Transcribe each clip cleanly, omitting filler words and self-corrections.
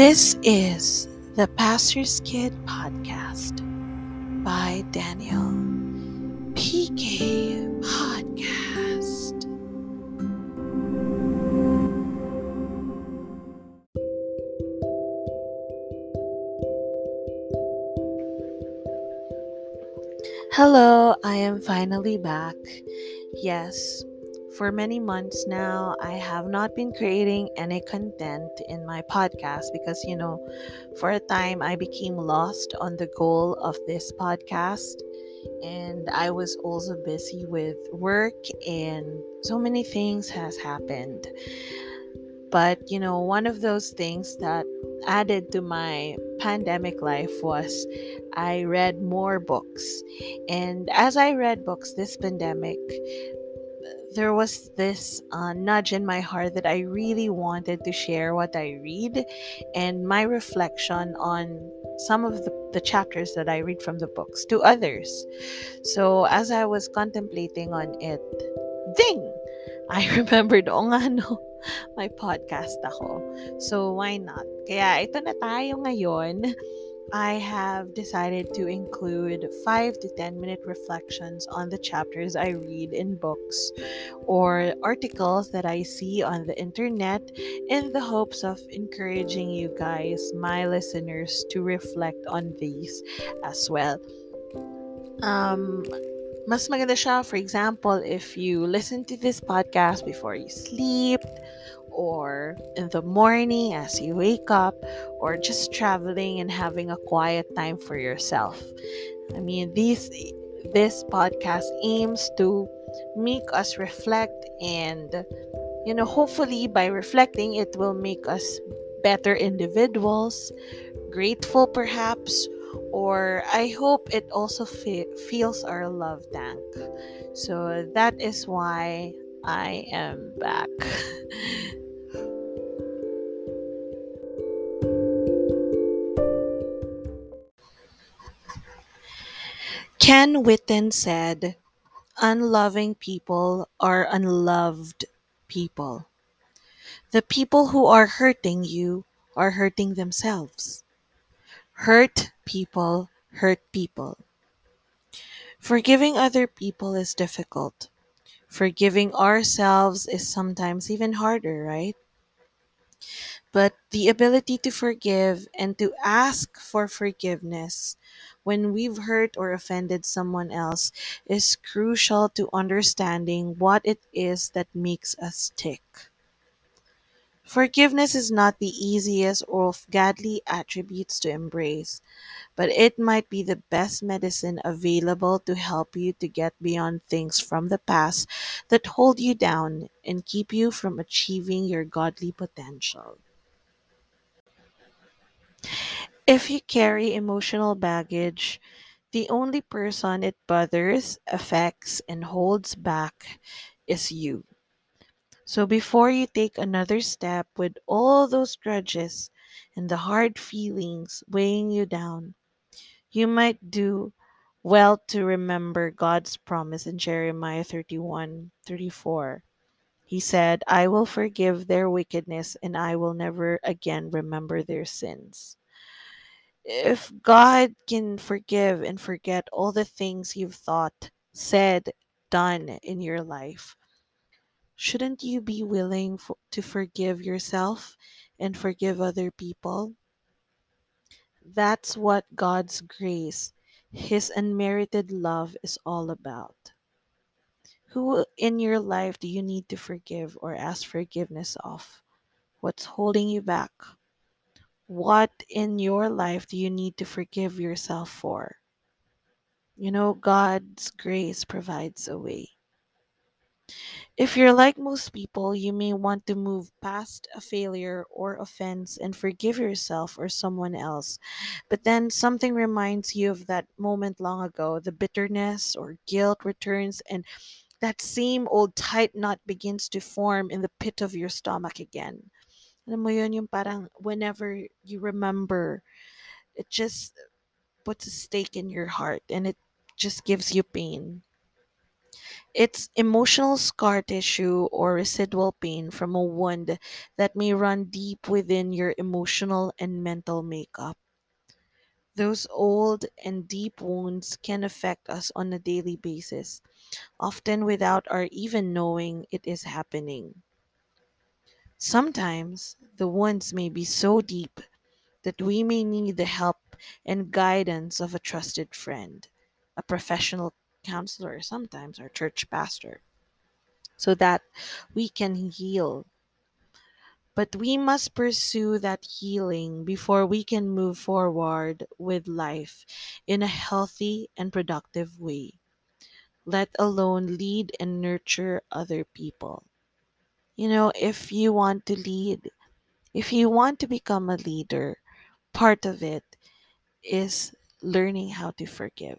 This is the Pastor's Kid Podcast by Daniel PK Podcast. Hello, I am finally back. Yes. For many months now, I have not been creating any content in my podcast because, for a time I became lost on the goal of this podcast, and I was also busy with work and so many things has happened. But, one of those things that added to my pandemic life was I read more books. And as I read books this pandemic, there was this nudge in my heart that I really wanted to share what I read and my reflection on some of the chapters that I read from the books to others. So as I was contemplating on it, ding! I remembered, may podcast ako. So why not? Kaya ito na tayo ngayon. I have decided to include 5 to 10-minute reflections on the chapters I read in books or articles that I see on the internet in the hopes of encouraging you guys, my listeners, to reflect on these as well. Mas maganda siya, for example, if you listen to this podcast before you sleep, or in the morning as you wake up, or just traveling and having a quiet time for yourself. I mean, this podcast aims to make us reflect, and hopefully by reflecting it will make us better individuals, grateful perhaps, or I hope it also fills our love tank. So that is why I am back. Ken Whitten said, "Unloving people are unloved people. The people who are hurting you are hurting themselves. Hurt people hurt people. Forgiving other people is difficult. Forgiving ourselves is sometimes even harder, right? But the ability to forgive and to ask for forgiveness when we've hurt or offended someone else is crucial to understanding what it is that makes us tick. Forgiveness is not the easiest of godly attributes to embrace, but it might be the best medicine available to help you to get beyond things from the past that hold you down and keep you from achieving your godly potential. If you carry emotional baggage, the only person it bothers, affects, and holds back is you. So before you take another step with all those grudges and the hard feelings weighing you down, you might do well to remember God's promise in Jeremiah 31:34. He said, 'I will forgive their wickedness and I will never again remember their sins.' If God can forgive and forget all the things you've thought, said, done in your life, shouldn't you be willing to forgive yourself and forgive other people? That's what God's grace, His unmerited love, is all about. Who in your life do you need to forgive or ask forgiveness of? What's holding you back? What in your life do you need to forgive yourself for? God's grace provides a way. If you're like most people, you may want to move past a failure or offense and forgive yourself or someone else. But then something reminds you of that moment long ago. The bitterness or guilt returns, and that same old tight knot begins to form in the pit of your stomach again. Alam mo yun, yung parang whenever you remember, it just puts a stake in your heart and it just gives you pain. It's emotional scar tissue or residual pain from a wound that may run deep within your emotional and mental makeup. Those old and deep wounds can affect us on a daily basis, often without our even knowing it is happening. Sometimes the wounds may be so deep that we may need the help and guidance of a trusted friend, a professional counselor, sometimes our church pastor, so that we can heal. But we must pursue that healing before we can move forward with life in a healthy and productive way, let alone lead and nurture other people. You know, if you want to lead, if you want to become a leader, part of it is learning how to forgive.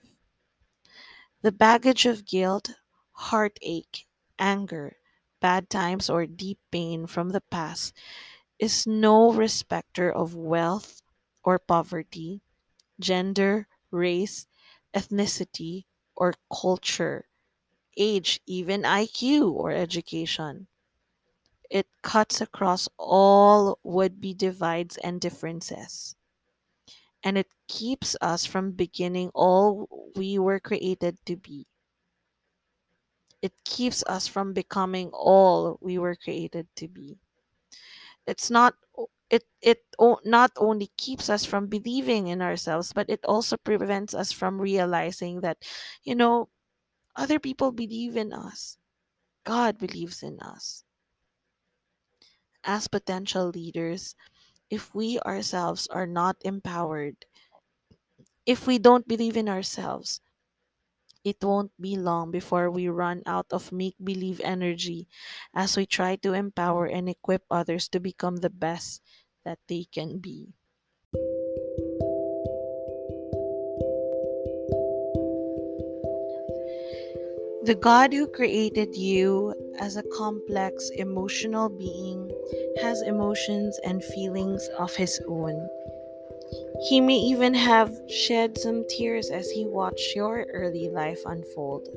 The baggage of guilt, heartache, anger, bad times, or deep pain from the past is no respecter of wealth or poverty, gender, race, ethnicity, or culture, age, even IQ or education. It cuts across all would-be divides and differences, and it keeps us from beginning all we were created to be. It keeps us from becoming all we were created to be. It not only keeps us from believing in ourselves, but it also prevents us from realizing that, you know, other people believe in us. God believes in us. As potential leaders, if we ourselves are not empowered, if we don't believe in ourselves, it won't be long before we run out of make-believe energy as we try to empower and equip others to become the best that they can be. The God who created you as a complex emotional being has emotions and feelings of his own. He may even have shed some tears as he watched your early life unfold.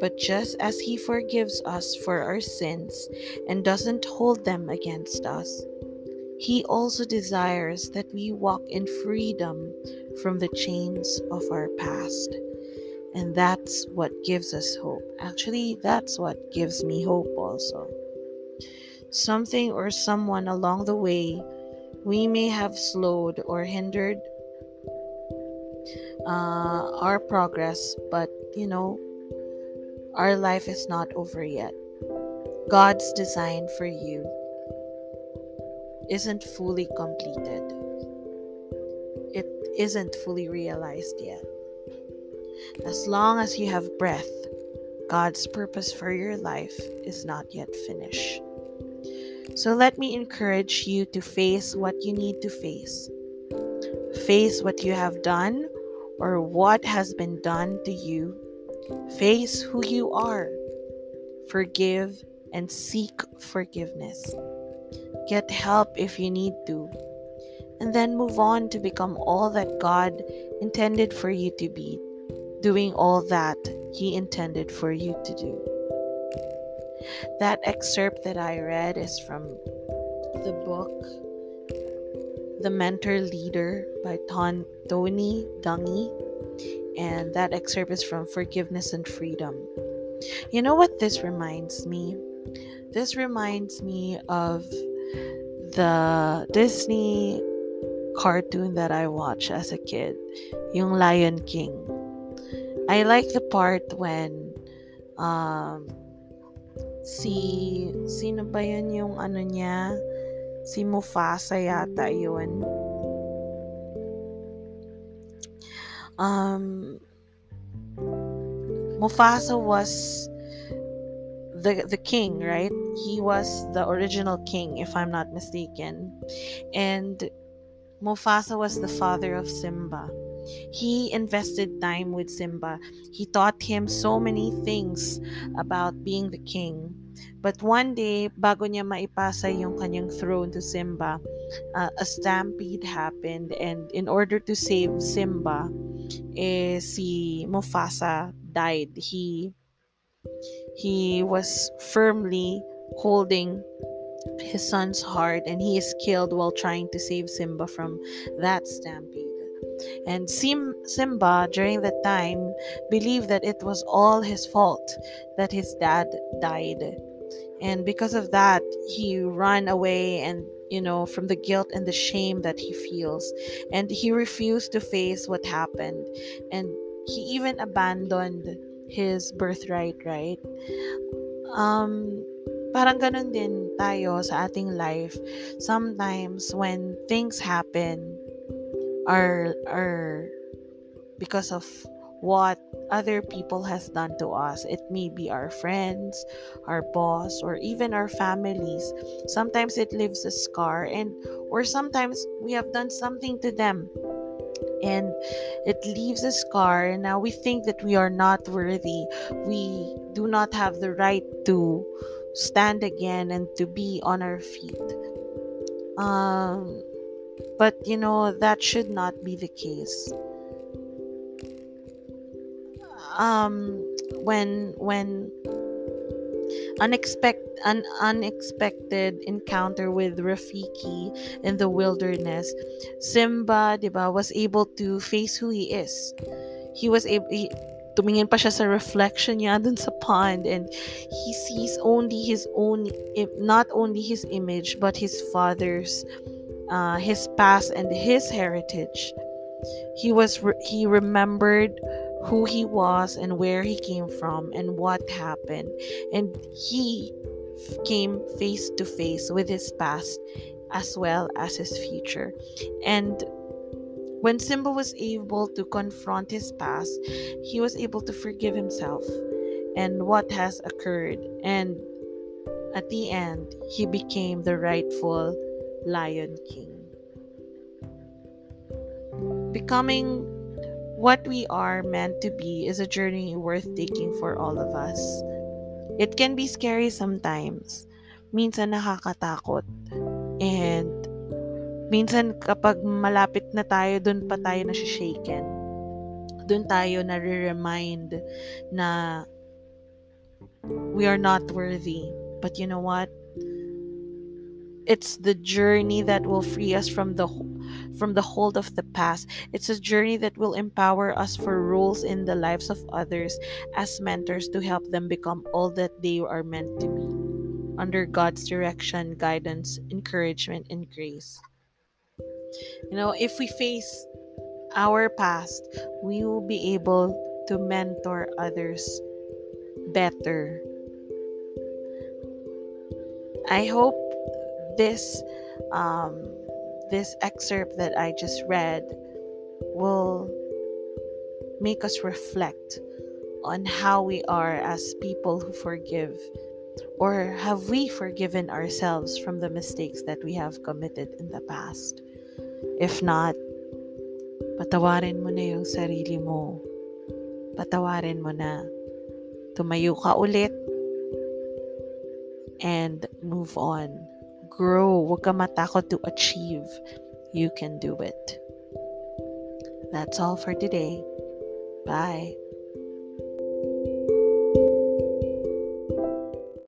But just as he forgives us for our sins and doesn't hold them against us, he also desires that we walk in freedom from the chains of our past. And that's what gives us hope. Actually, that's what gives me hope also. Something or someone along the way we may have slowed or hindered our progress, but you know, our life is not over yet. God's design for you isn't fully completed. It isn't fully realized yet. As long as you have breath, God's purpose for your life is not yet finished. So let me encourage you to face what you need to face. Face what you have done or what has been done to you. Face who you are. Forgive and seek forgiveness. Get help if you need to. And then move on to become all that God intended for you to be, doing all that He intended for you to do. That excerpt that I read is from the book The Mentor Leader by Tony Dungy, and that excerpt is from Forgiveness and Freedom. You know what this reminds me? This reminds me of the Disney cartoon that I watched as a kid, yung Lion King. I like the part when sino ba yun yung ano niya? Si Mufasa yata yun. Mufasa was the king, right? He was the original king, if I'm not mistaken. And Mufasa was the father of Simba. He invested time with Simba. He taught him so many things about being the king. But one day, bago niya maipasa yung kanyang throne to Simba, a stampede happened. And in order to save Simba, si Mufasa died. He He was firmly holding his son's heart, and he is killed while trying to save Simba from that stampede. And Simba, during that time, believed that it was all his fault that his dad died. And because of that, he ran away and, from the guilt and the shame that he feels. And he refused to face what happened. And he even abandoned his birthright, right? Parang ganun din tayo sa ating life. Sometimes when things happen are because of what other people has done to us. It may be our friends, our boss, or even our families. Sometimes it leaves a scar, or sometimes we have done something to them and it leaves a scar, and now we think that we are not worthy. We do not have the right to stand again and to be on our feet. But that should not be the case. When unexpected encounter with Rafiki in the wilderness, Simba, diba, was able to face who he is. He was able. Tumingin pa siya sa reflection niya dun sa pond, and he sees only his own, not only his image, but his father's, his past and his heritage. He remembered who he was and where he came from and what happened, and he came face to face with his past as well as his future. And when Simba was able to confront his past, he was able to forgive himself and what has occurred. And at the end, he became the rightful Lion King. Becoming what we are meant to be is a journey worth taking for all of us. It can be scary sometimes. Minsan nakakatakot. And minsan kapag malapit na tayo, doon pa tayo nasi-shaken. Doon tayo nare-remind na we are not worthy. But you know what? It's the journey that will free us from the hold of the past. It's a journey that will empower us for roles in the lives of others as mentors to help them become all that they are meant to be, under God's direction, guidance, encouragement, and grace. If we face our past, we will be able to mentor others better. I hope this excerpt that I just read will make us reflect on how we are as people who forgive, or have we forgiven ourselves from the mistakes that we have committed in the past? If not, patawarin mo na yung sarili mo. Patawarin mo na. Tumayo ka ulit. And move on. Grow. Huwag ka matakot to achieve. You can do it. That's all for today. Bye.